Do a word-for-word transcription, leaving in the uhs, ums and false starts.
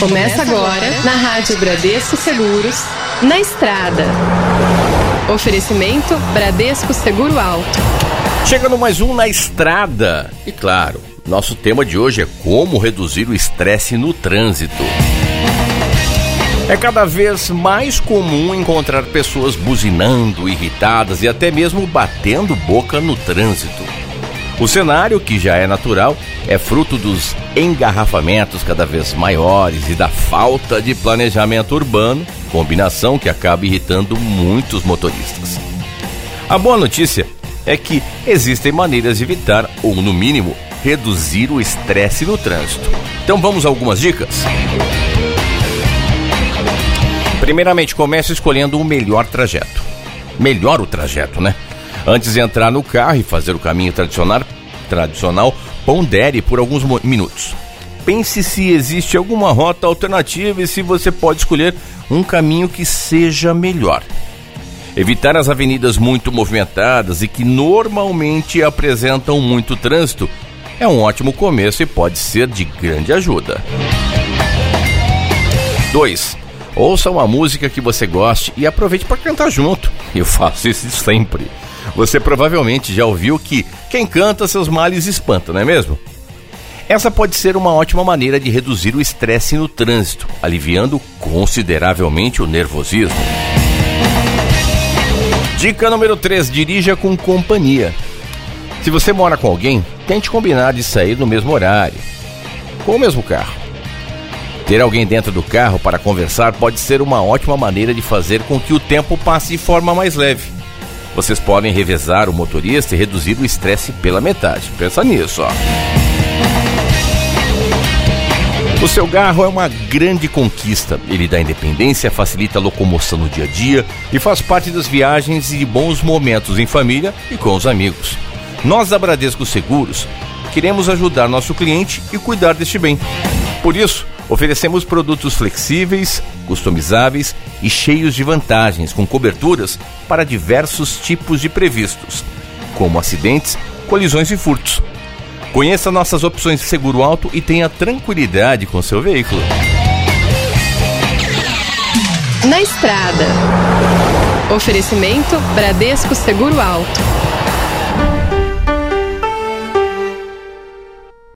Começa agora na Rádio Bradesco Seguros, na estrada. Oferecimento Bradesco Seguro Auto. Chegando mais um na estrada. E claro, nosso tema de hoje é como reduzir o estresse no trânsito. É cada vez mais comum encontrar pessoas buzinando, irritadas e até mesmo batendo boca no trânsito. O cenário, que já é natural, é fruto dos engarrafamentos cada vez maiores e da falta de planejamento urbano, combinação que acaba irritando muitos motoristas. A boa notícia é que existem maneiras de evitar, ou no mínimo, reduzir o estresse no trânsito. Então vamos a algumas dicas? Primeiramente, comece escolhendo o melhor trajeto. Melhor o trajeto, né? Antes de entrar no carro e fazer o caminho tradicional, tradicional, pondere por alguns minutos. Pense se existe alguma rota alternativa e se você pode escolher um caminho que seja melhor. Evitar as avenidas muito movimentadas e que normalmente apresentam muito trânsito é um ótimo começo e pode ser de grande ajuda. dois. Ouça uma música que você goste e aproveite para cantar junto. Eu faço isso sempre. Você provavelmente já ouviu que quem canta seus males espanta, não é mesmo? Essa pode ser uma ótima maneira de reduzir o estresse no trânsito, aliviando consideravelmente o nervosismo. Dica número três, dirija com companhia. Se você mora com alguém, tente combinar de sair no mesmo horário, com o mesmo carro. Ter alguém dentro do carro para conversar pode ser uma ótima maneira de fazer com que o tempo passe de forma mais leve. Vocês podem revezar o motorista e reduzir o estresse pela metade. Pensa nisso, ó. O seu carro é uma grande conquista. Ele dá independência, facilita a locomoção no dia a dia e faz parte das viagens e de bons momentos em família e com os amigos. Nós da Bradesco Seguros queremos ajudar nosso cliente e cuidar deste bem. Por isso, oferecemos produtos flexíveis, customizáveis e cheios de vantagens, com coberturas para diversos tipos de previstos, como acidentes, colisões e furtos. Conheça nossas opções de seguro auto e tenha tranquilidade com seu veículo. Na estrada. Oferecimento Bradesco Seguro Auto.